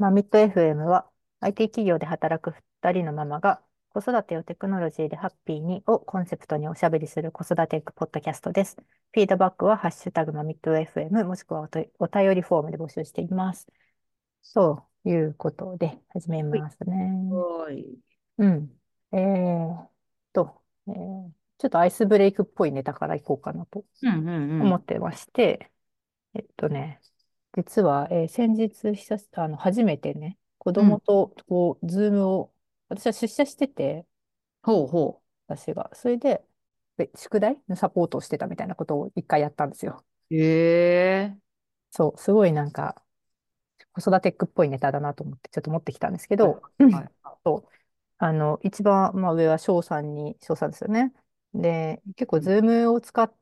マミット FM は IT 企業で働く2人のママが子育てをテクノロジーでハッピーにをコンセプトにおしゃべりする子育てポッドキャストです。フィードバックはハッシュタグマミット FM もしくはお便りフォームで募集しています。そういうことで始めますね。はい。うん。ちょっとアイスブレイクっぽいネタからいこうかなと思ってまして、実は、先日初めてね、子供とこう、ズームを、私は出社してて、ほうほう。私が。それで、宿題のサポートをしてたみたいなことを一回やったんですよ。へえ。そう、すごいなんか、子育てっぽいネタだなと思って、ちょっと持ってきたんですけど、はい、そう一番、上は翔さんですよね。で、結構、ズームを使って、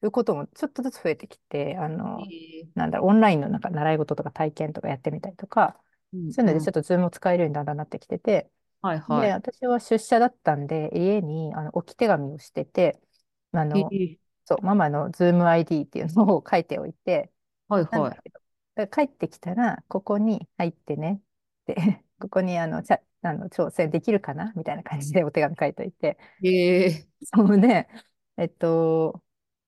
いうこともちょっとずつ増えてきて、オンラインのなんか習い事とか体験とかやってみたりとか、そういうのでちょっとZoomを使えるようにだんだんなってきてて、はいはい、で私は出社だったんで、家に置き手紙をしてて、そうママのZoom ID っていうのを書いておいて、はいはい、帰ってきたら、ここに入ってねって、ここに挑戦できるかなみたいな感じでお手紙書いておいて、そうね、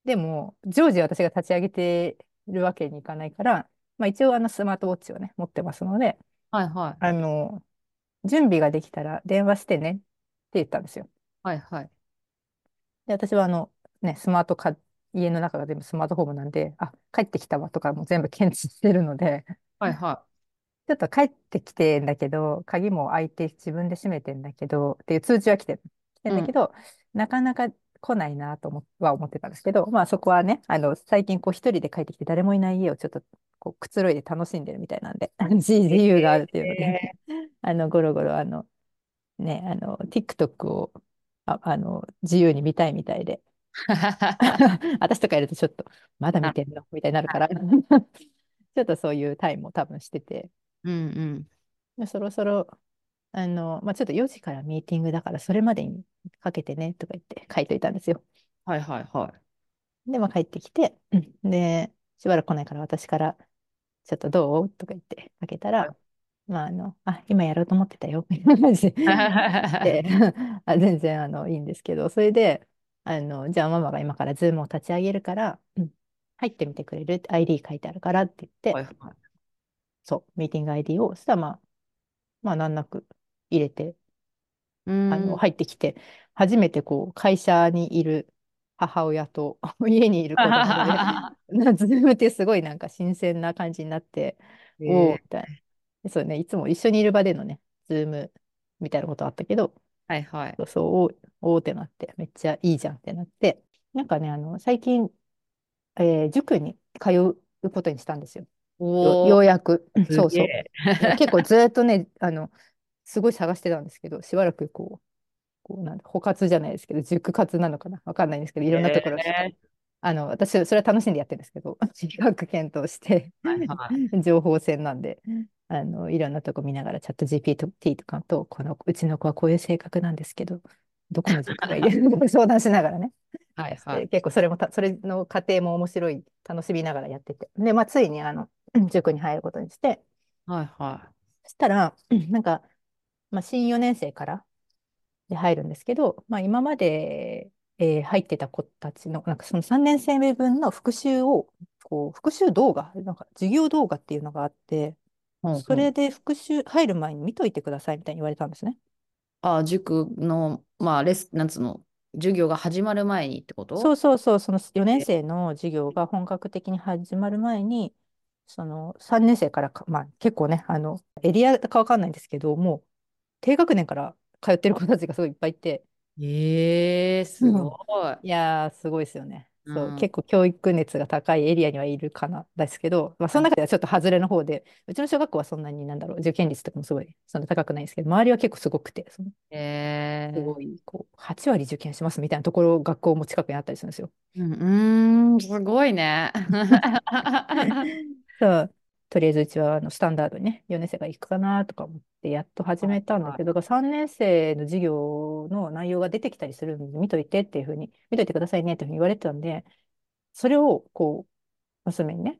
でも、常時私が立ち上げてるわけにいかないから、一応スマートウォッチをね、持ってますので、はいはい、準備ができたら電話してねって言ったんですよ。はいはい。で、私は家の中が全部スマートフォームなんで、あ、帰ってきたわとかも全部検知してるので、はいはい。ちょっと帰ってきてんだけど、鍵も開いて自分で閉めてんだけど、っていう通知は来てんだけど、なかなか、来ないなとは思ってたんですけど、そこはね、最近こう一人で帰ってきて誰もいない家をちょっとこうくつろいで楽しんでるみたいなんで、自由があるっていうので、ゴロゴロTikTok を自由に見たいみたいで、私とかやるとちょっとまだ見てんのみたいになるから、ちょっとそういうタイムを多分してて、そろそろちょっと4時からミーティングだからそれまでにかけてねとか言って書いといたんですよ。はいはいはい。で、帰ってきて、で、しばらく来ないから私からちょっとどうとか言ってかけたら、今やろうと思ってたよみたいな感じで、全然いいんですけど、それでじゃあママが今からズームを立ち上げるから、入ってみてくれる ID 書いてあるからって言って、はいはい、そうミーティング ID をしたら難なく入れて入ってきて、初めてこう会社にいる母親と家にいる子供でズームってすごいなんか新鮮な感じになって、おーみたいな。そうね、いつも一緒にいる場でのねズームみたいなことあったけど、はいはい、おーってなって、めっちゃいいじゃんってなって、なんかね最近、塾に通うことにしたんですよ。ようやく。そうそう。結構ずっとねすごい探してたんですけど、しばらくこう補活じゃないですけど、塾活なのかなわかんないんですけど、いろんなところに、私それは楽しんでやってるんですけど、企画検討して情報戦なんで、いろんなとこ見ながらチャット GPT とかと、うちの子はこういう性格なんですけどどこの塾がいいのか相談しながらね、はいはい、結構それの過程も面白い、楽しみながらやってて、で、ついに塾に入ることにして、はいはい、そしたらなんか新4年生からで入るんですけど、今まで、入ってた子たちの、なんかその3年生分の復習を、復習動画、なんか授業動画っていうのがあって、それで復習入る前に見といてくださいみたいに言われたんですね。あ、塾の、なんつうの、授業が始まる前にってこと？そうそうそう、その4年生の授業が本格的に始まる前に、その3年生から結構ね、エリアかわかんないんですけど、もう、低学年から通ってる子たちがすごいいっぱいいて。すごい。いやすごいですよね。そう、結構教育熱が高いエリアにはいるかなですけど、その中ではちょっと外れの方で、うちの小学校はそんなに受験率とかもすごいそんな高くないんですけど、周りは結構すごくて、すごい8割受験しますみたいなところ、学校も近くにあったりするんですよ。すごいね。そう。とりあえずうちはスタンダードにね、4年生が行くかなとか思ってやっと始めたんだけど、3年生の授業の内容が出てきたりするので、見といてくださいねっていうふうに言われてたんで、それを娘にね、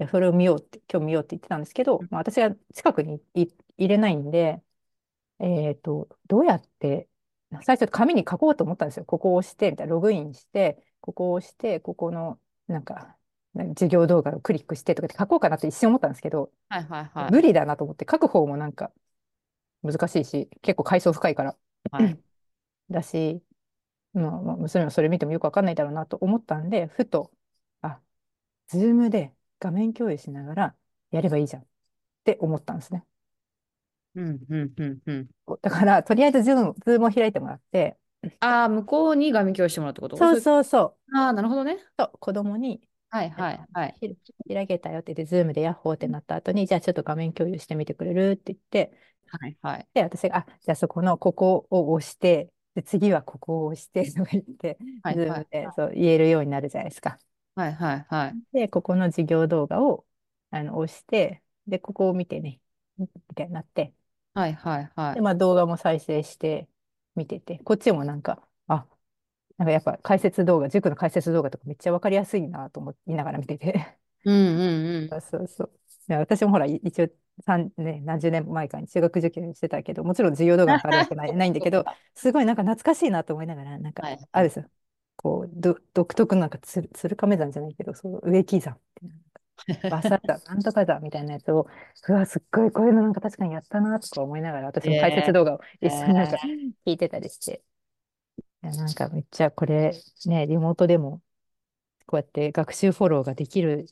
でそれを見ようって、今日見ようって言ってたんですけど、まあ、私が近くに入れないんで、どうやって、最初紙に書こうと思ったんですよ。ここを押して、みたいな、ログインして、ここを押して、ここの、なんか、授業動画をクリックしてとかって書こうかなって一瞬思ったんですけど、はいはいはい、無理だなと思って、書く方もなんか難しいし、結構階層深いから、はい、だし、まあ、娘もそれ見てもよくわかんないだろうなと思ったんで、ふと、あ、Zoom で画面共有しながらやればいいじゃんって思ったんですね。うんうんうんうん、だから、とりあえず Zoom を開いてもらって、ああ、向こうに画面共有してもらうってこと？そうそうそう。ああ、なるほどね。そう、子供に、はいはいはい。開けたよって言って、Zoom でヤッホーってなった後に、じゃあちょっと画面共有してみてくれるって言って、はいはい。で、私が、あ、じゃあそこのここを押して、で次はここを押してとか言って、はいはいはい、Zoom でそう言えるようになるじゃないですか。はいはいはい。で、ここの授業動画を押して、で、ここを見てね、みたいになって、はいはいはい。で、まあ動画も再生して見てて、こっちもなんか、あ、なんかやっぱ解説動画、塾の解説動画とかめっちゃ分かりやすいなと思いながら見てて。うんうんうん。そうそう。私もほら、一応何十年前かに中学受験してたけど、もちろん授業動画があるわけないんだけど、すごいなんか懐かしいなと思いながら、なんか、はい、あるんですよ。こう、独特のなんか鶴亀山じゃないけど、そう植木山みたいな。バサッだ、なんとかだみたいなやつを、うわ、すっごいこういうのなんか確かにやったなとか思いながら、私も解説動画を一緒になんか聞いてたりして。なんかめっちゃこれね、リモートでもこうやって学習フォローができる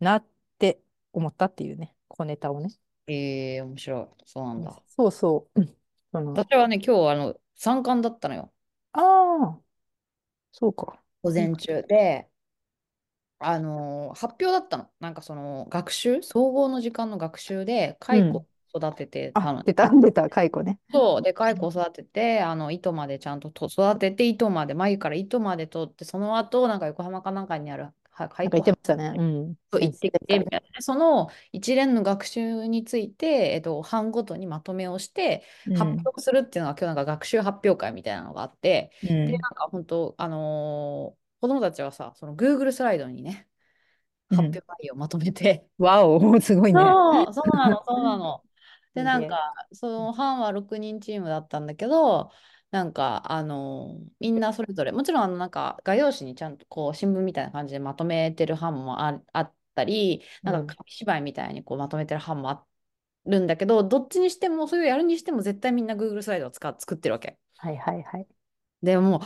なって思ったっていうね、小ネタをね。面白い。そうなんだ。そうそう。うん、私はね、今日3巻だったのよ。ああ、そうか。午前中で、発表だったの。なんかその学習、総合の時間の学習で、解雇、うん育ててたの。出た、カイコね。そう、で、カイコ育てて、糸までちゃんと育てて、糸まで、眉から糸まで取って、その後、なんか横浜かなんかにある、カイコ行ってましたね。うん。行ってきて、みたいな。その一連の学習について、班ごとにまとめをして、発表するっていうのが、今日なんか学習発表会みたいなのがあって、で、なんか本当、子供たちはさ、その Google スライドにね、発表会をまとめて。わお、すごいね。そうなの。でなんかその班は6人チームだったんだけど、なんかみんなそれぞれもちろんなんか画用紙にちゃんとこう新聞みたいな感じでまとめてる班も あったり、なんか紙芝居みたいにこうまとめてる班もあるんだけど、どっちにしてもそれをやるにしても絶対みんな Google スライドを作ってるわけ。はいはいはい。でも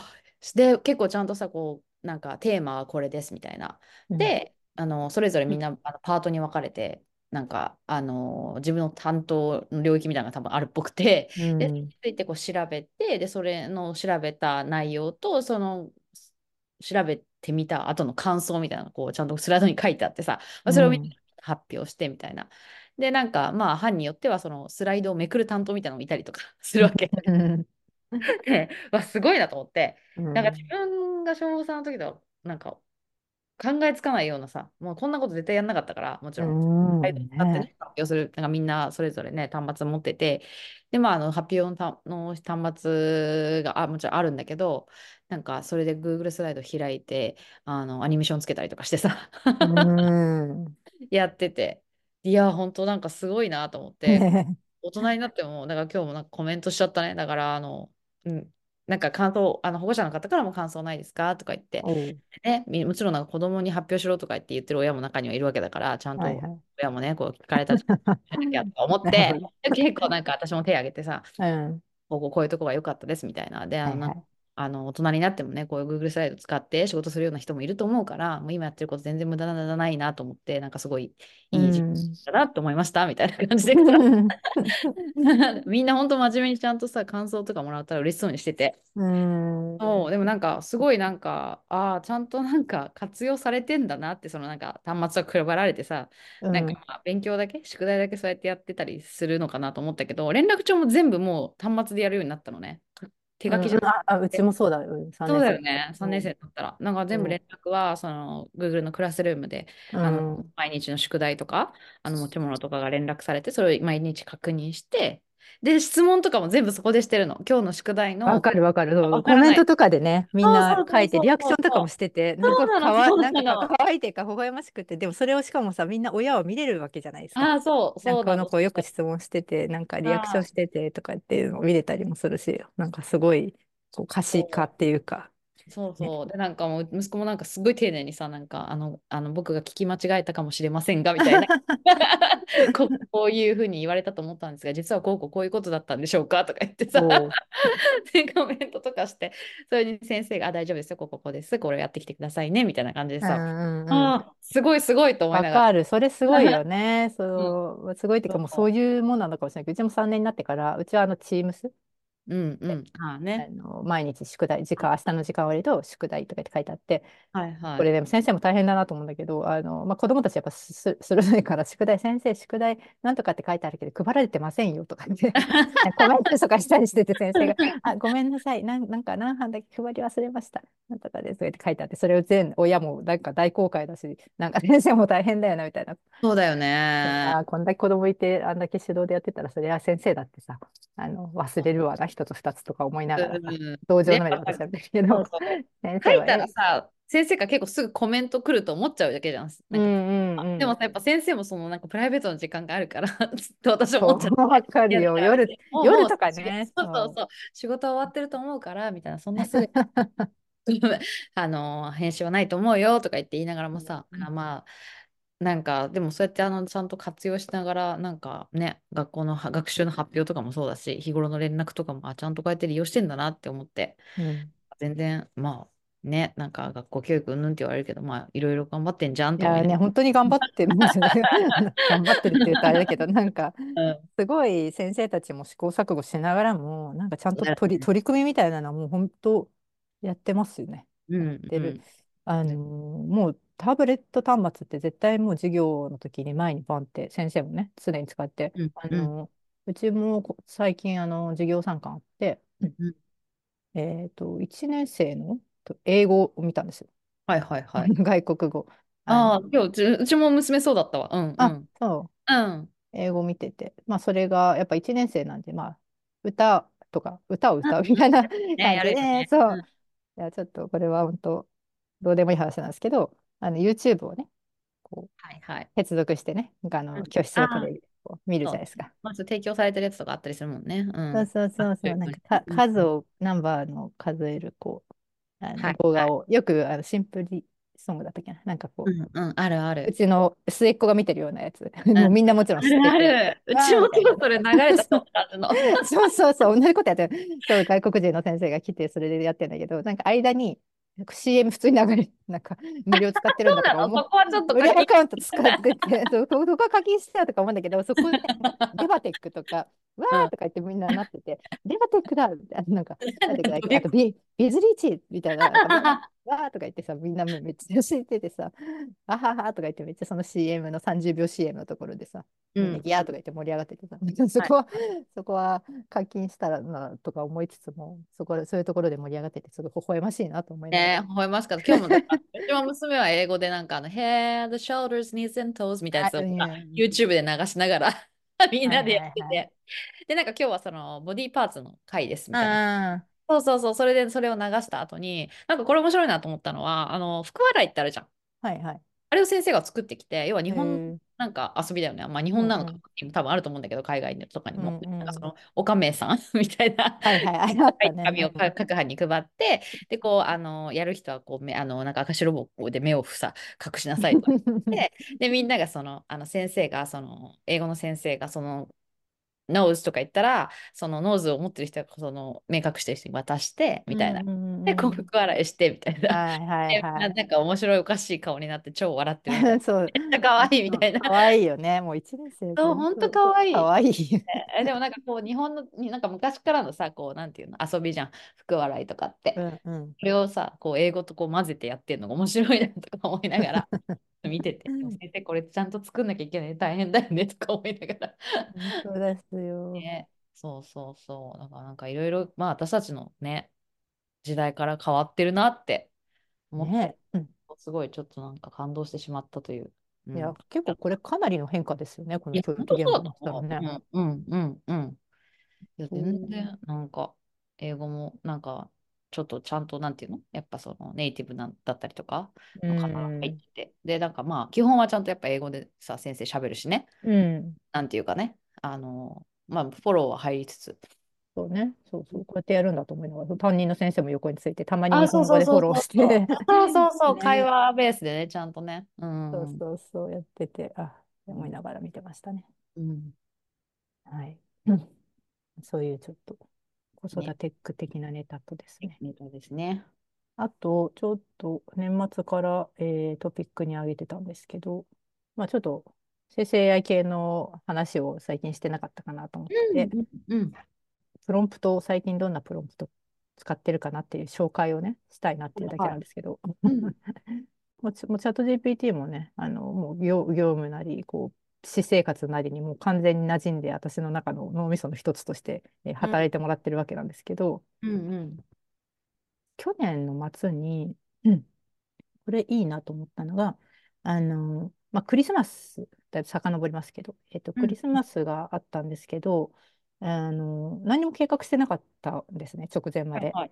で結構ちゃんとさ、こうなんかテーマはこれですみたいな。で、それぞれみんなパートに分かれて。なんか自分の担当の領域みたいなのが多分あるっぽくて、うん、でそれについてこう調べて、でそれの調べた内容とその調べてみた後の感想みたいなのをこうちゃんとスライドに書いてあってさ、まあ、それを発表してみたいな、うん、でなんかまあ班によってはそのスライドをめくる担当みたいなのもいたりとかするわけで、すごいなと思って、うん、なんか自分が小3の時となんか考えつかないようなさ、もうこんなこと絶対やんなかったから、もちろん、はい、だってね、発表する、なんかみんなそれぞれね、端末持ってて、で、まあ、発表の端末がもちろんあるんだけど、なんかそれで Google スライド開いて、アニメーションつけたりとかしてさ、やってて、いや、本当なんかすごいなと思って、大人になっても、だから今日もなんかコメントしちゃったね、だから、うん。なんか感想保護者の方からも感想ないですかとか言って、ね、もちろんなんか子供に発表しろとか言ってる親も中にはいるわけだから、ちゃんと親もね、こう聞かれたと思って結構なんか私も手を挙げてさ、うん、こういうとこが良かったですみたいなで、大人になってもね、こういう Google スライド使って仕事するような人もいると思うから、もう今やってること全然無駄ならないなと思って、なんかすごいいい時間だなと思いましたみたいな感じでみんな本当真面目にちゃんとさ感想とかもらったら嬉しそうにしてて、そうでもなんかすごいなんかちゃんとなんか活用されてんだなって、そのなんか端末が配られてさ、なんかまあ勉強だけ宿題だけそうやってやってたりするのかなと思ったけど、連絡帳も全部もう端末でやるようになったのね。手書きじゃなくて、うちもそうだ、そうだよね、3年生だったら、なんか全部連絡は、その Google のクラスルームで、毎日の宿題とか、持ち物とかが連絡されて、それを毎日確認して、で、質問とかも全部そこでしてるの。今日の宿題の。わかるわかる。そうわかコらメなンい。トとかでね、みんそうなそう書そういて、そうリアクションとかもしてて、すそごうくなの、そうなんなの。か可愛いというか、微笑ましくて、でもそれをしかもさ、みんな親は見れるわけじゃないですか。ああ、そう、なんそうかあなのの。子よく質問してて、なんかリアクションあしててとかっていうのを見れたりもするし、なんかすごい、こう、可視化っていうか、そうね。そう。で、なんかもう息子もなんかすごい丁寧にさ、なんか僕が聞き間違えたかもしれませんが、みたいな。こういうふうに言われたと思ったんですが、実はこういうことだったんでしょうかとか言ってさ、そう。でコメントとかして、それに先生が、あ、大丈夫ですよ、こうです、これをやってきてくださいね、みたいな感じでうさ、んうんうん。ああ、すごいすごいと思いわながかる。それすごいら。よね。うん、すごいっていうか、もうそうそいうもんなのかもしれないけど、うちも3年になってから、うちはチームスう。ああね。毎日宿題、明日の時間割と宿題とかって書いてあって、はいはこれい。でも先生も大変だなと思うんだけど、子供たちやっぱそれぞれから宿題、先生、宿題なんとかって書いてあるけど、配られてませんよとか言って、コメントとかしたりしてて、先生が、あ、ごめんなさい、なんか何班だけ配り忘れました、なんとかですとかって書いてあって、それを親もなんか大公開だし、なんか先生も大変だよなみたいな。そうだよね。こんだけ子供いて、あんだけ手動でやってたら、それは先生だってさ、忘れるわな、一つ二つとか思いながらさ、同情ね、の目でわか私る。は見てるけそうど、そう。先書生いは、たらさ、先生が結構すぐコメント来ると思っちゃうだけじゃん。うなんか、んうんでうもん。さ、やっぱ先生もそのなんかプライベートの時間があるから ずっと私はそ思っちゃっう、て、わかいるや、だよ。から夜、も夜うとかね。仕事は終わってると思うから、みたいな、そんなすぐ 返信はないと思うよとか言って言いながらもさ、まあ、なんか、でもそうやってちゃんと活用しながら、なんかね、学校の学習の発表とかもそうだし、日頃の連絡とかも、あ、ちゃんとこうやって利用してんだなって思って、うん。全然、まあ、ね、なんか学校教育うんぬんって言われるけど、まあ、いろいろ頑張ってんじゃんいと思やいーなね、本当に頑張ってるんですよね。頑張ってるって言うとあれだけど、なんか、がら。すごい先生たちも試行錯誤しながらも、なんかちゃんとそうだね。取り組みみたいなのはもう本当やってますよね。うやっんてうる。ん。もうタブレット端末って絶対もう授業の時に前にバンって先生もね、常に使って、うんうんうんうちも最近授業参観あって、うん1年生の英語を見たんですよ。はいはいはい。外国語。ああの、あ、今日うちも娘そうだったわ。そう。うん。英語見てて、まあそれがやっぱ1年生なんで、まあ歌を歌うみたいな ね、感やじるよで、ね。そう。いや、ちょっとこれは本当、どうでもいい話なんですけど、YouTube をね、こう、はいはい。接続してね、教室のテあレあ、ビでこう見るじゃそうないですね。か。まず提供されてるやつとかあったりするもんね。そうそうあそうっとそいう、うなんかかに。数を、ナンバーの数える、はい動は画い。を、よくシンプルソングだったっけな、なんかあるあうる。ちの末っ子が見てるようなやつ、もうみんなもちろんあ知っるてあて、る。うわちーみもたい今な。それ流れたと思ったの。同じことやってる。そう、外国人の先生が来て、それでやってんだけど、なんか間に、CM 普通に流れる、なんか無料使ってるんそうだとなかの、そこはちょっと無課料ア金。カウント使ってて、そこは課金してたとか思うんだけど、そこでなんかデバテックとか、わうーん。とか言ってみんななってて、デバテックだみたいな、なんか、なんだっけ、あとビズリーチみたいな、なんかみんな、わーとか言ってさ、みんなめっちゃ知っててさ、あははとか言って、めっちゃその CM の30秒 CM のところでさ、うみんなん。ギャーとか言って盛り上がっててさ、はい。そこは課金したらなとか思いつつも、そういうところで盛り上がってて、すごい微笑ましいなと思いながねら。え、微笑ましかった。今日もなんか、うちも娘は英語でなんかhead, shoulders, knees and toes みたいなやあ、つをさ、YouTube で流しながら みんはないでやっはいてはい。て。で、なんか今日はそのボディーパーツの回ですみたいな。あそれを流した後に、なんかこれ面白いなと思ったのは、福笑いってあるじゃん。あ、はいはい。あれを先生が作ってきて、要は日へ本え。なんか遊びだよね。まあ日う本んなのうかん。多分あると思うんだけど、海外とかにうも。んなんかうそん。の、おかめさん みたいな、ありましたね。紙を各班に配って、で、やる人はなんか赤白棒で目を隠しなさいとか言って、で、みんなが英語の先生がノーズとか言ったら、そのノーズを持ってる人が目隠してる人に渡して、うみたいんな。うんで、うん。福笑いして、みたいな。はいはいで、はなんか面白いおかしい顔になって超笑ってるみたいな。そう。めっちゃ可愛いみたいな。かわいいよね。もう1年生、そう、ほ本んと当可愛かい。わいいよね。でもなんか日本の、なんか昔からのさ、なんていうの、遊びじゃん。福笑いとかって。うんうん。それをさ、英語と混ぜてやってるのが面白いなとか思いながら見てて、でも先生これちゃんと作んなきゃいけない、大変だよねとか思いながら。本当ですよ。ね、だからなんかいろいろ、まあ私たちのね、時代から変わってるなって思って、ね。すごいちょっとなんか感動してしまったという。ういや、ん。結構これかなりの変化ですよね。こいのや、教本育当現そ場うだにしたらね。と思う。いや、う全ん然、なんか、英語も、なんか、ちょっとちゃんと、なんていうのやっぱその、ネイティブなんだったりとか、うの方が入っん、てて。で、なんかまあ、基本はちゃんとやっぱ英語でさ、先生喋るしね。うんなんていうかね、まあ、フォローは入りつつ。そうね、そうそう、こうやってやるんだと思いながら、担任の先生も横について、たまにあ、日そう本そ語うでフそォうローそうして そう。会ね、話ベースでね、ちゃんとね。そうそうそう、やってて、あ、思いながら見てましたね。うんはい。そういうちょっと子ね、育て的なネタとですね。ネタですね。あと、ちょっと年末から、トピックに挙げてたんですけど、まあちょっと生成 AI 系の話を最近してなかったかなと思っうてて、んうんプロンプトを最近どんなプロンプト使ってるかなっていう紹介をね、したいなっていうだけはなんい。ですけど、うんもうチャット GPT もね、もう業務なり、こう、私生活なりにもう完全に馴染んで、私の中の脳みその一つとして、うん働いてもらってるわけなんですけど、うんうん去年の末に、これいいなと思ったのが、まあ、クリスマス、だいぶ遡りますけど、うクリんスマスがあったんですけど、何も計画してなかったんですね、直前まはいで。はい。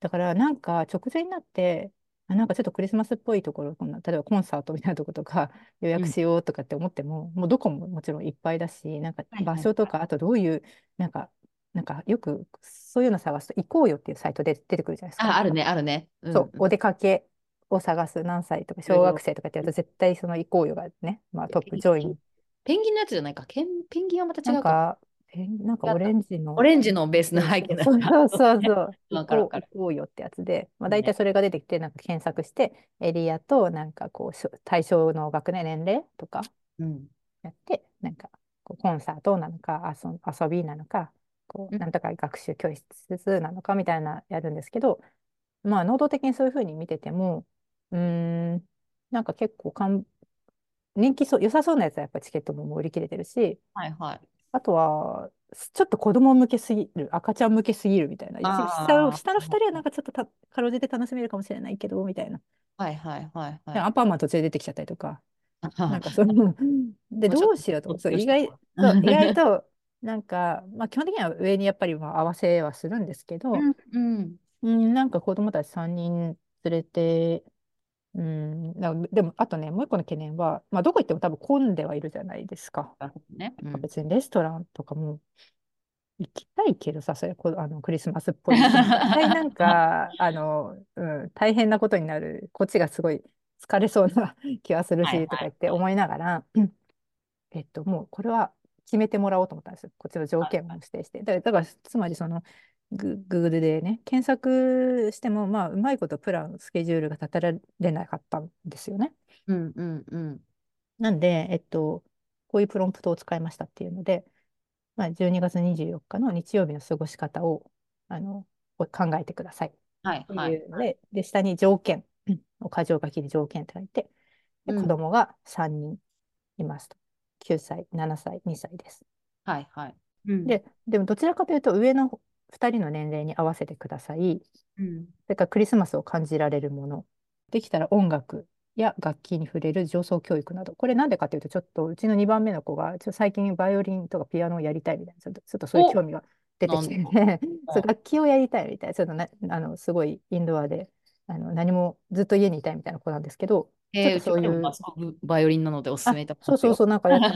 だからなんか直前になって、あ、なんかちょっとクリスマスっぽいところ、こんな例えばコンサートみたいなところとか 予う約んしようとかって思っても、もうどこももちろんいっぱいだし、なんかはい場はい所とはい。か、あとどういう、なんか、なんかよくそういうの探すと、行こうよっていうサイトで出てくるじゃないですか。あ、あるね、あるね。そう、お出かけを探す、何歳とか、い小ろい学ろ。生とかってやると、絶対その行こうよがね、まあ、トッペプン上位。ペンギンのやつじゃないか。ペンギンはまた違うか。なんか違オった。レンジオの、レンジのベースの背景だそうから。そうそうそうそう、わかるわか行る。こうよってやつで、まあ、大体ね。それが出てきて、なんか検索して、エリアと、なんかこう、対象の学年、年齢とかうん。やって、なんかこうコンサートなのか、遊びなのか、こう、なんとか学習教室なのかみたいなやるんですけど、まあ、能動的にそういうふうに見てても、うーん、なんか結構人気良さそうなやつはやっぱチケットも売り切れてるし、はいはい。あとは、ちょっと子供向けすぎる、赤ちゃん向けすぎるみたいな。あ下の2人はなんかちょっとかろうじて楽しめるかもしれないけど、みたいな。あ。はいはいはいはでアい。ンパンマン途中で出てきちゃったりとか。なんかその、で、もうちょどっうしようとと思って、そう、卒業したかな。意外と、なんか、まあ基本的には上にやっぱりまあ合わせはするんですけど、うんなんか子供たち3人連れて、でも、あとね、もう一個の懸念は、まあどこ行っても多分混んではいるじゃないですか。なるほどね。別にレストランとかも、行きたいけどさ、それクリスマスっぽい。絶対なんか、大変なことになる。こっちがすごい疲れそうな 気はするはいし、とかは言いってはい。思いながら、もうこれは決めてもらおうと思ったんですよ。こっちの条件も指定して。だからつまりその、Google でね、検索しても、まあ、うまいことプラン、スケジュールが立てられなかったんですよね。うんうんうん。なんで、こういうプロンプトを使いましたっていうので、まあ、12月24日の日曜日の過ごし方を考えてくださいはいってはい。いうので、下に条件を箇条書きで条件って書いて、でう子ん。供が3人いますと。9歳、7歳、2歳です。はいはい。うん。でもどちらかというと上の2人の年齢に合わせてください。うん。それからクリスマスを感じられるもの。できたら音楽や楽器に触れる上層教育など。これなんでかというと、ちょっとうちの2番目の子が、最近バイオリンとかピアノをやりたいみたいな、ちょっとそういうお、興味が出てなきんて、と。そう楽器をやりたいみたいな、ちょっとな、すごいインドアで、何もずっと家にいたいみたいな子なんですけど、ちょっとうちそうい彼もう、すごくバイオリンなのでおすすあ、めいたしそうますそうよ。そう、なんかや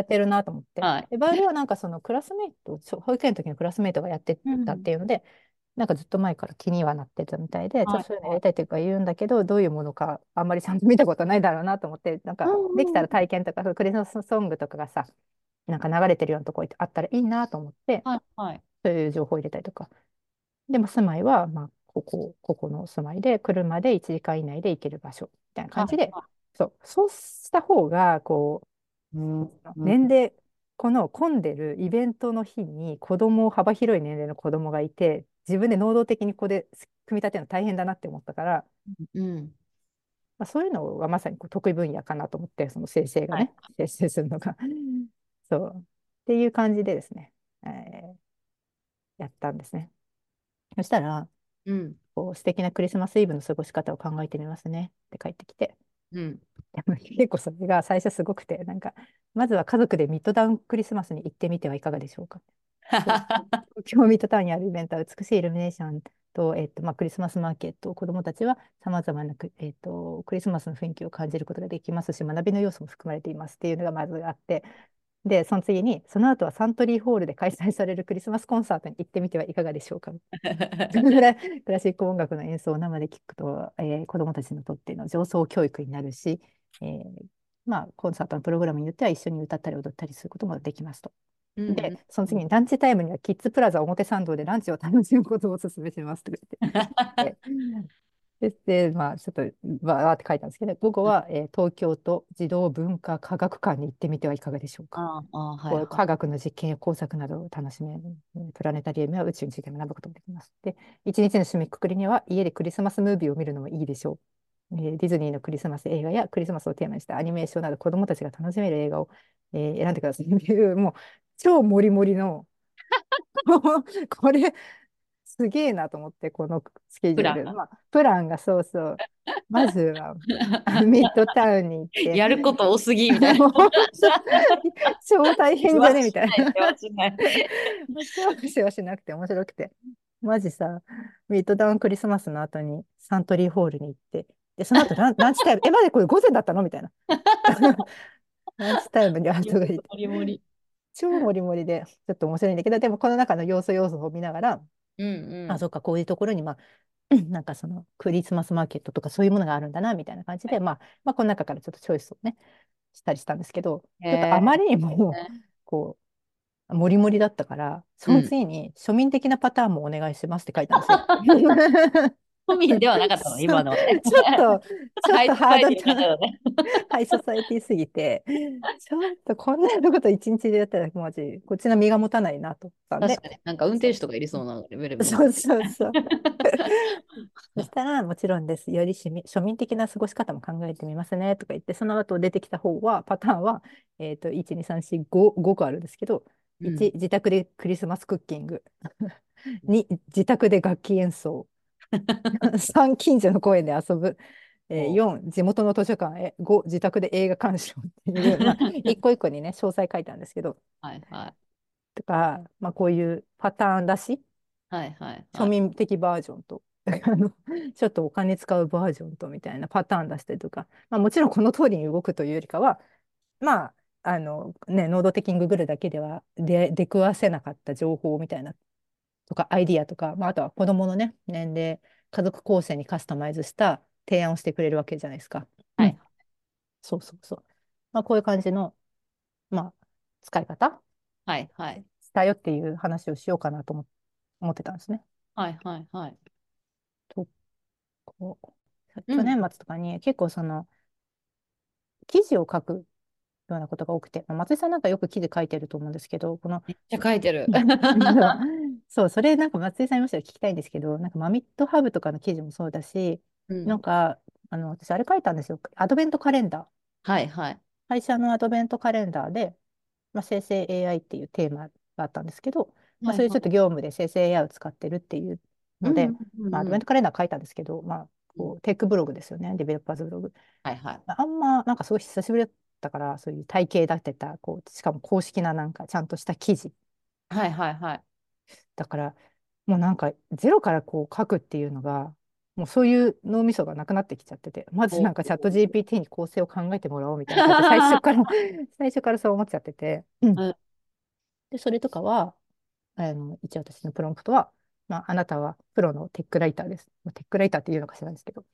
ってるなと思って。はい。で、バイオリンはなんかそのクラスメイト、保育園の時のクラスメイトがやってうたっん。ていうので、なんかずっと前から気にはなってたみたいで、ちょっはといそういうのやはりい。たいというか言うんだけど、どういうものかあんまりちゃんと見たことないだろうなと思って、なんうかできんたうらん。体験とか、そういうクリスマスソングとかがさ、なんか流れてるようなとこあったらいいなと思って、はいはい。そういう情報を入れたりとか。で、まあ、住まいは、まあ、ここの住まいで、車で1時間以内で行ける場所、みたいなは感じいで、はそうした方が、こい。う、年齢、この混んでるイベントの日に、幅広い年齢の子供がいて、自分で能動的にここで組み立てるの大変だなって思ったから、うんまあ、そういうのがまさにこう得意分野かなと思って、その生成がはい。ね、生成するのが そう。っていう感じでですね、やったんですね。そしたら、うん。こう素敵なクリスマスイブの過ごし方を考えてみますねって帰ってきて、うん。でも結構それが最初すごくて、なんか、まずは家族でミッドタウンクリスマスに行ってみてはいかがでしょうか。東京ミッドタウンにあるイベントは美しいイルミネーションと、クリスマスマーケット、子どもたちはさまざまなクリスマスの雰囲気を感じることができますし、学びの要素も含まれていますっていうのがまずあって、で、その次に、その後はサントリーホールで開催されるクリスマスコンサートに行ってみてはいかがでしょうか。クラシック音楽の演奏を生で聴くと、子どもたちにとっての情操教育になるし、コンサートのプログラムによっては一緒に歌ったり踊ったりすることもできますと。で、その次にランチタイムにはキッズプラザ表参道でランチを楽しむことをお勧めしますと言ってで、ちょっとわーって書いたんですけど、午後は、東京都児童文化科学館に行ってみてはいかがでしょうか。科学の実験や工作などを楽しめるプラネタリウムや宇宙について学ぶこともできます。で、一日の締めくくりには家でクリスマスムービーを見るのもいいでしょう。ディズニーのクリスマス映画やクリスマスをテーマにしたアニメーションなど子どもたちが楽しめる映画を、選んでください。もう超モリモリのこれすげえなと思って、このスケジュールプランがそうまずはミッドタウンに行ってやること多すぎみたいな超大変じゃねみたいなしはしなくて面白くて、マジさ、ミッドタウンクリスマスの後にサントリーホールに行って、でその後ランチタイムまでこれ午前だったのみたいなランチタイムに後がいて超モリモリでちょっと面白いんだけど、でもこの中の要素を見ながら、そっか、こういうところになんかそのクリスマスマーケットとかそういうものがあるんだなみたいな感じで、この中からちょっとチョイスをねしたりしたんですけど、ちょっとあまりにもこうモリモリだったから、その次に庶民的なパターンもお願いしますって書いたんですよ。庶民ではなかったの今のちょっとハードルハイソサイティすぎて、ちょっとこんなこと一日でやったらマジこっちの身が持たないなと思ったんで、確かになんか運転手とかいりそうなレベル。そうそしたら、もちろんです、より庶民的な過ごし方も考えてみますねとか言って、その後出てきた方はパターンは、12345個あるんですけど、1、自宅でクリスマスクッキング2、自宅で楽器演奏3、近所の公園で遊ぶ、4、地元の図書館へ、5、自宅で映画鑑賞っていう、一個一個にね詳細書いたんですけど、とか、こういうパターンだし、庶民的バージョンとちょっとお金使うバージョンとみたいなパターン出したりとか、もちろんこの通りに動くというよりかは、能動的にググるだけでは出くわせなかった情報みたいなとかアイディアとか、あとは子どものね年齢、家族構成にカスタマイズした提案をしてくれるわけじゃないですか。こういう感じの、使い方したよっていう話をしようかなと思ってたんですね。去年末とかに結構その記事を書くようなことが多くて、松井さんなんかよく記事書いてると思うんですけど、このめっちゃ書いてるそう、それなんか松井さんにもしたら聞きたいんですけど、なんかマミットハブとかの記事もそうだし、なんか私あれ書いたんですよ、アドベントカレンダー。会社のアドベントカレンダーで、生成 AI っていうテーマがあったんですけど、そういうちょっと業務で生成 AI を使ってるっていうので、アドベントカレンダー書いたんですけど、こうテックブログですよね、デベロッパーズブログ。あんまなんかすごい久しぶりだったから、そういう体系立てたしかも公式ななんかちゃんとした記事。だからもうなんかゼロからこう書くっていうのがもうそういう脳みそがなくなってきちゃってて、まずなんかチャット GPT に構成を考えてもらおうみたいな最初からそう思っちゃってて、でそれとかは一応私のプロンプトは、あなたはプロのテックライターです、テックライターっていうのか知らないですけど、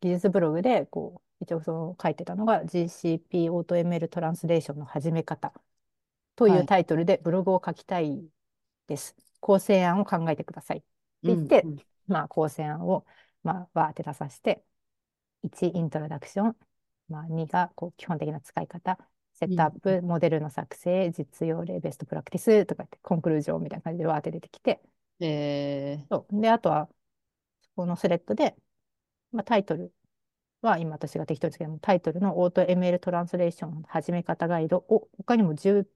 技術ブログでこう一応書いてたのが GCP オート ML トランスレーションの始め方というタイトルでブログを書きたいです。構成案を考えてくださいって言って、構成案をわーって出させて、1、イントロダクション、2が基本的な使い方、セットアップ、モデルの作成、実用例、ベストプラクティスとかってコンクルージョンみたいな感じでわーって出てきて、であとはこのスレッドで、タイトルは今私が適当ですけども、タイトルのオート ML トランスレーション始め方ガイドを他にも10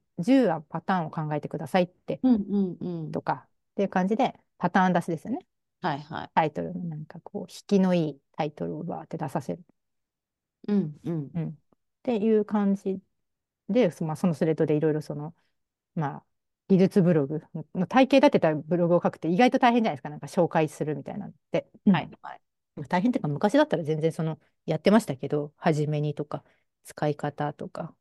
案パターンを考えてくださいってとかっていう感じでパターン出しですよね。タイトルのなんか引きのいいタイトルをバーって出させる。っていう感じで、そのスレッドでいろいろ技術ブログの体系立てたブログを書くって意外と大変じゃないですか。なんか紹介するみたいなのって、はいはい、大変っていうか昔だったら全然そのやってましたけど、初めにとか使い方とか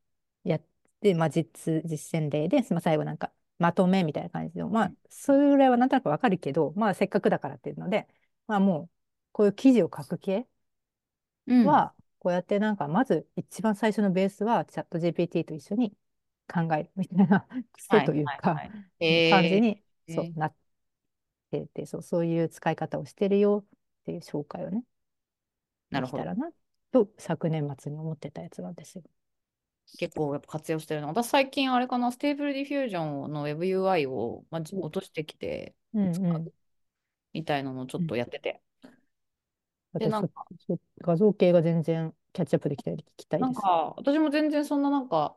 やって、まあ、実践例で、まあ、最後なんかまとめみたいな感じの、まあそれぐらいはなんとなくわかるけど、まあせっかくだからっていうので、まあもうこういう記事を書く系はこうやってなんかまず一番最初のベースはチャット GPT と一緒に考えるみたいな癖というか、はいはいはい、感じに、そうなってて、そういう使い方をしてるよっていう紹介をね、なるほどできたらなと昨年末に思ってたやつなんですよ。結構やっぱ活用してるの。私最近あれかな、ステーブルディフュージョンの WebUI を、まあ、落としてきて使うみたいなのをちょっとやってて、でなんか画像系が全然キャッチアップできたり聞きたいです。なんか私も全然そんななんか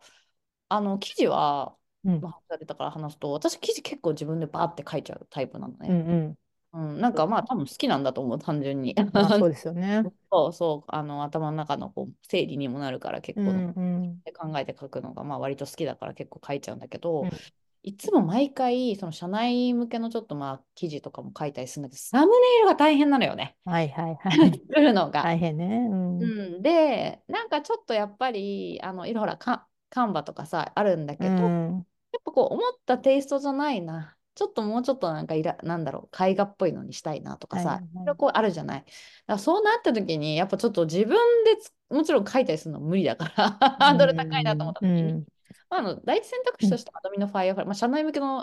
記事は、まあ、出たから話すと、私記事結構自分でバーって書いちゃうタイプなのね。なんかまあ多分好きなんだと思う、単純に。そうですよね。そうそう、頭の中のこう整理にもなるから結構、考えて書くのがまあ割と好きだから結構書いちゃうんだけど、いつも毎回その社内向けのちょっとまあ記事とかも書いたりするんだけど、サムネイルが大変なのよね。はいはいはい。作るのが。大変ね。で、なんかちょっとやっぱりいろほらカンバとかさあるんだけど、やっぱこう思ったテイストじゃないな。ちょっともうちょっとなんかなんだろう、絵画っぽいのにしたいなとかさ、いろいろこうあるじゃない。だからそうなった時にやっぱちょっと自分でもちろん書いたりするの無理だからハードル高いなと思った時に、第一選択肢としてアドビのファイアフライ、まあ、社内向けの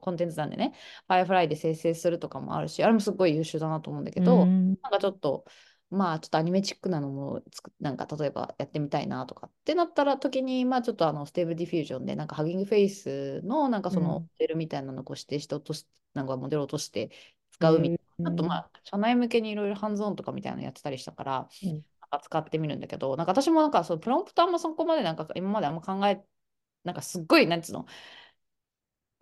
コンテンツなんでね、ファイアフライで生成するとかもあるし、あれもすごい優秀だなと思うんだけど、なんかちょっとまあちょっとアニメチックなのもなんか例えばやってみたいなとかってなったら時に、まあちょっとステーブルディフュージョンでなんかハギングフェイスのなんかそのモデルみたいなのを指定して落とし、なんかモデルを落として使うみたいな、あとまあ社内向けにいろいろハンズオンとかみたいなのやってたりしたから、なんか使ってみるんだけど、なんか私もなんかそのプロンプトあんまそこまでなんか今まであんま考え、なんかすっごいなんつうの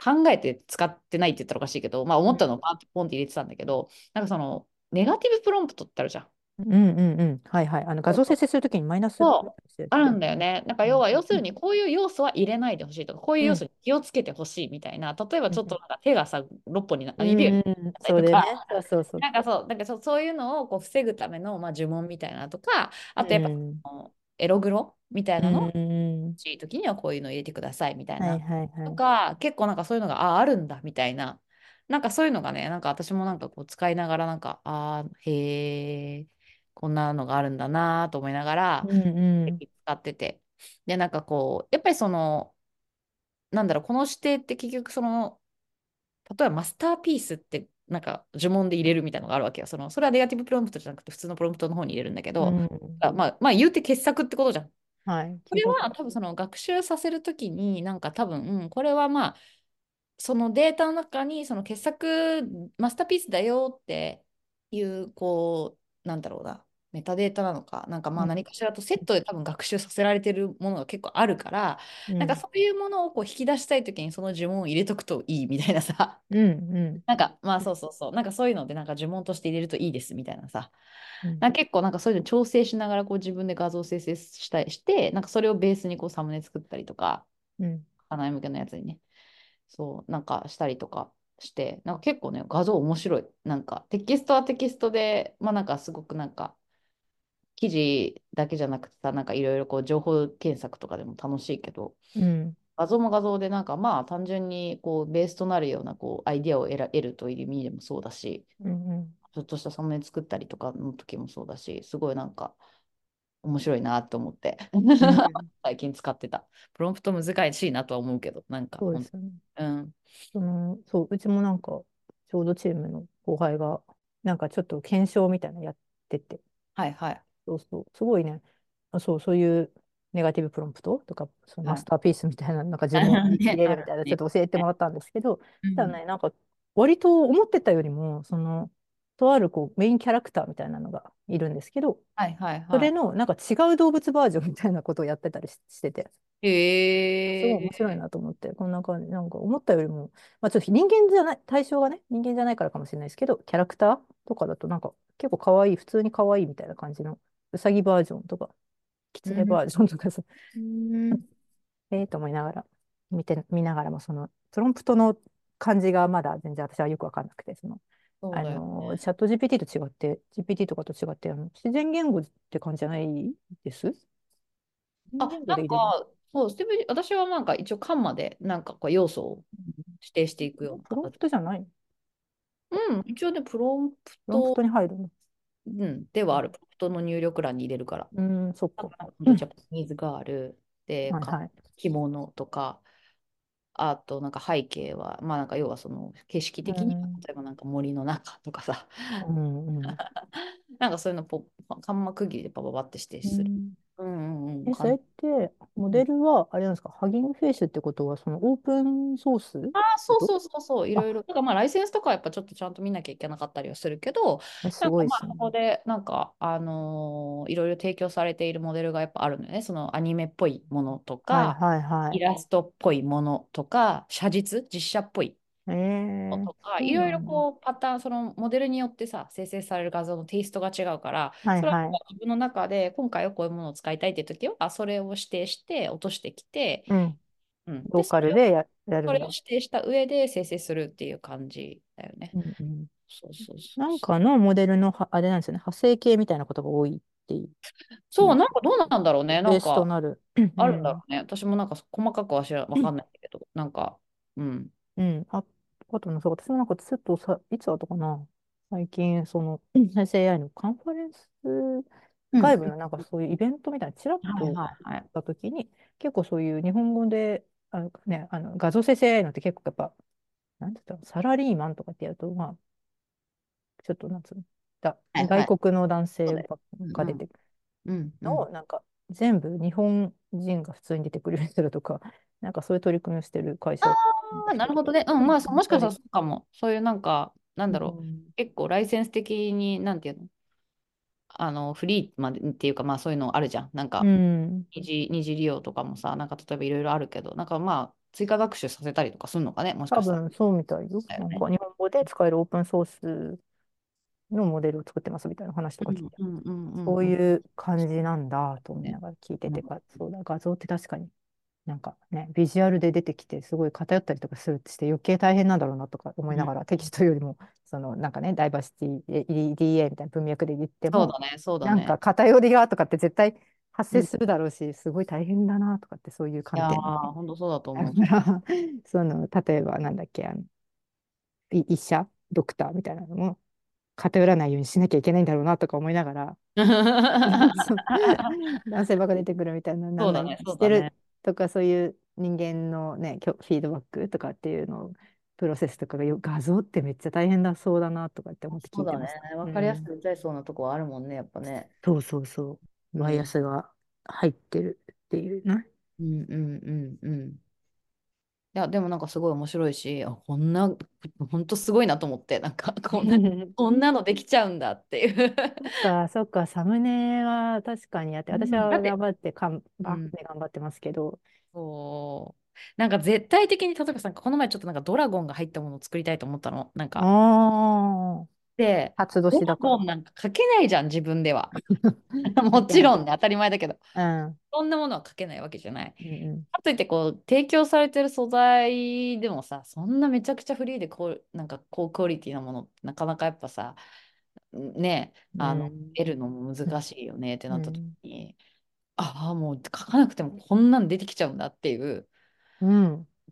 考えて使ってないって言ったらおかしいけど、まあ思ったのをバーってポンって入れてたんだけど、なんかそのネガティブプロンプトってあるじゃん。はいはい、画像生成するときにマイナスあるんだよね。なんか要は要するにこういう要素は入れないでほしいとか、こういう要素に気をつけてほしいみたいな、例えばちょっとなんか手がさ6本になったりとか、なんかそういうのをこう防ぐための、まあ、呪文みたいなとか、あとやっぱ、エログロみたいなの欲しいときにはこういうの入れてくださいみたいなとか、結構なんかそういうのがあるんだみたいな、なんかそういうのがね、なんか私もなんかこう使いながらなんかへーこんなのがあるんだなと思いながら使ってて、でなんかこうやっぱりそのなんだろう、この指定って結局その例えばマスターピースってなんか呪文で入れるみたいなのがあるわけよ。それはネガティブプロンプトじゃなくて普通のプロンプトの方に入れるんだけど、まあ言うて傑作ってことじゃん。これは多分その学習させるときになんか多分これはまあそのデータの中にその傑作マスターピースだよっていうこうなんだろうな、メタデータなのか、なんかまあ何かしらとセットで多分学習させられてるものが結構あるから、なんかそういうものをこう引き出したいときにその呪文を入れとくといいみたいなさ、なんかまあそう、なんかそういうのでなんか呪文として入れるといいですみたいなさ、なんか結構なんかそういうの調整しながらこう自分で画像生成したりして、なんかそれをベースにこうサムネ作ったりとか、社内向けのやつにね、そうなんかしたりとか。してなんか結構ね画像面白い、なんかテキストはテキストでまあなんかすごくなんか記事だけじゃなくてさ、なんかいろいろこう情報検索とかでも楽しいけど、画像も画像でなんかまあ単純にこうベースとなるようなこうアイディアを得るという意味でもそうだし、ちょっとしたサムネ作ったりとかの時もそうだし、すごいなんか面白いなと思って最近使ってた。プロンプト難しいなとは思うけど、なんかそうですよね。そううちもなんかちょうどチームの後輩がなんかちょっと検証みたいなのやってて、すごいね、そういうネガティブプロンプトとかそのマスターピースみたいな、なんか自分に入れるみたいなちょっと教えてもらったんですけど、ただねなんか割と思ってたよりもそのとあるこうメインキャラクターみたいなのがいるんですけど、それのなんか違う動物バージョンみたいなことをやってたりしてて、すごい面白いなと思って、こんな感じ、なんか思ったよりも、まあ、ちょっと人間じゃない、対象がね、人間じゃないからかもしれないですけど、キャラクターとかだとなんか結構可愛い、普通に可愛いみたいな感じの、うさぎバージョンとか、キツネバージョンとかさ、と思いながら見ながらも、そのプロンプトの感じがまだ全然私はよく分かんなくて、そのそうだよね、チャット GPT と違って、GPT とかと違って、自然言語って感じじゃないです。あ、なんか、そう、私はなんか一応カンマで、なんかこう要素を指定していくような。プロンプトじゃない。うん、一応ね、プロンプトに入るの。うん、ではある。プロンプトの入力欄に入れるから。うん、そっか。ジャパニーズガールで、はい、着物とか。あとなんか背景は、まあ、なんか要はその景色的に、例えばなんか森の中とかさ、うんうん、なんかそういうのカンマ区切りでパパパって指定する。それってモデルはあれなんですか、ハギングフェイスってことはそのオープンソース？あ、そうそうそうそう、いろいろ。だからまあライセンスとかはやっぱちょっとちゃんと見なきゃいけなかったりはするけど、すごいですね。なんかまあここでなんかいろいろ提供されているモデルがやっぱあるのよね。そのアニメっぽいものとか、はいはいはい、イラストっぽいものとか、実写っぽい。とかいろいろこうパターン、そのモデルによってさ、生成される画像のテイストが違うから、はいはい、それは自分の中で今回はこういうものを使いたいって時はそれを指定して落としてきて、うんうん、ローカルでやるそれを指定した上で生成するっていう感じだよね。なんかのモデルのあれなんですよね、派生系みたいなことが多いっていう。そう、なんかどうなんだろうね、なんかとなるあるんだろうね、うん、私もなんか細かくは分かんないけど、なんかうん。うん、あとのそう、私もなんかちょっといつだったかな、最近、その、生成 AI のカンファレンス外部のなんかそういうイベントみたいな、ちらっとあったときに、結構そういう日本語で、ね、画像生成 AI のって結構やっぱ、なんて言ったの、サラリーマンとかってやると、まあ、ちょっとなんつうの、外国の男性が出てくるのを、なんか全部日本人が普通に出てくるようにするとか、なんかそういう取り組みをしてる会社。なるほどね。うん、まあ、もしかしたらそうかも。そういうなんか、なんだろう、結構ライセンス的に、なんていうの、フリーまでっていうか、まあそういうのあるじゃん。なんか、二次利用とかもさ、なんか例えばいろいろあるけど、なんかまあ、追加学習させたりとかするのかね、もしかしたら。多分そうみたいよ。なんか日本語で使えるオープンソースのモデルを作ってますみたいな話とか聞いて、そういう感じなんだと思いながら聞いてて、そうだ、画像って確かに。なんかね、ビジュアルで出てきてすごい偏ったりとかするってして余計大変なんだろうなとか思いながら、テキストよりもそのなんかね、ダイバーシティ EDA みたいな文脈で言っても、そうだね、そうだね、なんか偏りがとかって絶対発生するだろうし、すごい大変だなとかって、そういう観点。本当そうだと思う。その例えばなんだっけ、医者ドクターみたいなのも偏らないようにしなきゃいけないんだろうなとか思いながら男性ばっか出てくるみたいな、そうだね、してるとか、そういう人間のね、フィードバックとかっていうのプロセスとかが画像ってめっちゃ大変だそうだなとかって思って聞いてました。そうだね、分かりやすく歌いそうなとこはあるもんね、やっぱね。そうそうそう、バイアスが入ってるっていうね。うんうんうんうん。いやでもなんかすごい面白いし、こんな本当すごいなと思って、なんかこんなのできちゃうんだっていう。そっか、サムネは確かにやって、私は頑張って頑張ってますけど、そうなんか絶対的に、例えばさ、この前ちょっとなんかドラゴンが入ったものを作りたいと思ったの、なんか。で、初年だからドラゴンなんか書けないじゃん、自分では。もちろんね、当たり前だけど、そんなものは書けないわけじゃない。かといってこう提供されてる素材でもさ、そんなめちゃくちゃフリーでなんか高クオリティなものなかなかやっぱさね、得るのも難しいよねってなった時に、ああもう書かなくてもこんなん出てきちゃうんだっていう、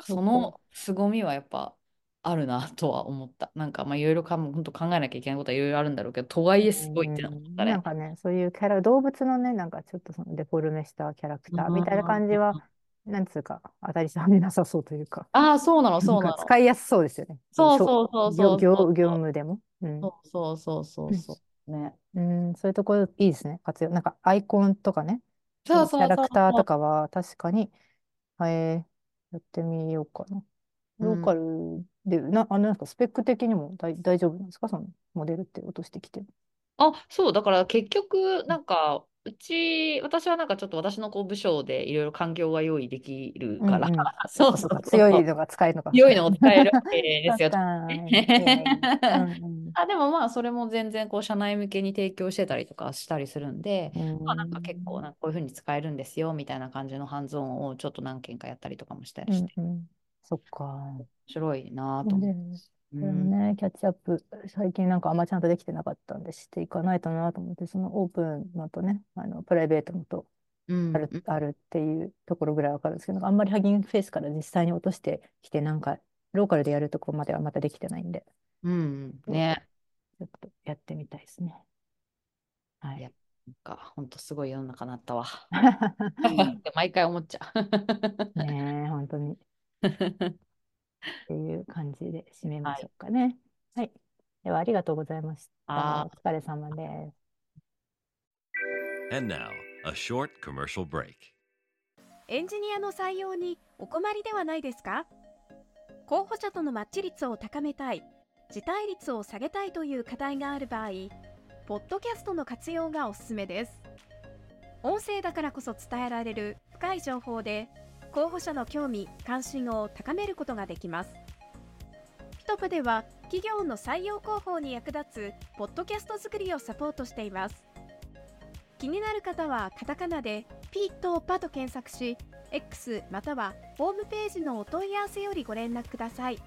その凄みはやっぱあるなとは思った。なんかまあいろいろ本当考えなきゃいけないことはいろいろあるんだろうけど、とはいえすごいって思ったね。なんかね、そういう動物のね、なんかちょっとそのデフォルメしたキャラクターみたいな感じは、なんつうか当たり障りなさそうというか。ああ、そうなの、そうなの。使いやすそうですよね。そうそうそうそう。業務でも。そうそうそうそう。ね。そういうところいいですね、活用。なんかアイコンとかね、キャラクターとかは確かに、やってみようかな。ローカルで、なんかスペック的にも大丈夫なんですか、そのモデルって落としてきて。あ、そう、だから結局、なんか、私はなんかちょっと私のこう部署でいろいろ環境が用意できるから、うんうん、そうそうそう強いのが使えるのか強いのを使えるわけですよ。あ、でもまあそれも全然こう社内向けに提供してたりとかしたりするんで、うん、まあなんか結構なんかこういうふうに使えるんですよみたいな感じのハンズオンをちょっと何件かやったりとかもしたりして、うんうん、そっか面白いなと思って。うん、ね、キャッチアップ最近なんかあんまちゃんとできてなかったんでしていかないとなと思って、そのオープンのとねプライベートのとあるっていうところぐらいわかるんですけど、あんまりハギングフェイスから実際に落としてきてなんかローカルでやるとこまではまたできてないんで、うんね、ちょっとやってみたいですね。はい、なんか本当すごい世の中になったわって毎回思っちゃうねえ本当にっていう感じで締めましょうかね。はい、はい、ではありがとうございました。お疲れ様です。 And now, a short commercial break. エンジニアの採用にお困りではないですか？候補者とのマッチ率を高めたい、辞退率を下げたいという課題がある場合、ポッドキャストの活用がおすすめです。音声だからこそ伝えられる深い情報で候補者の興味・関心を高めることができます。ピトプでは企業の採用広報に役立つポッドキャスト作りをサポートしています。気になる方はカタカナでpitoパと検索し、X またはホームページのお問い合わせよりご連絡ください。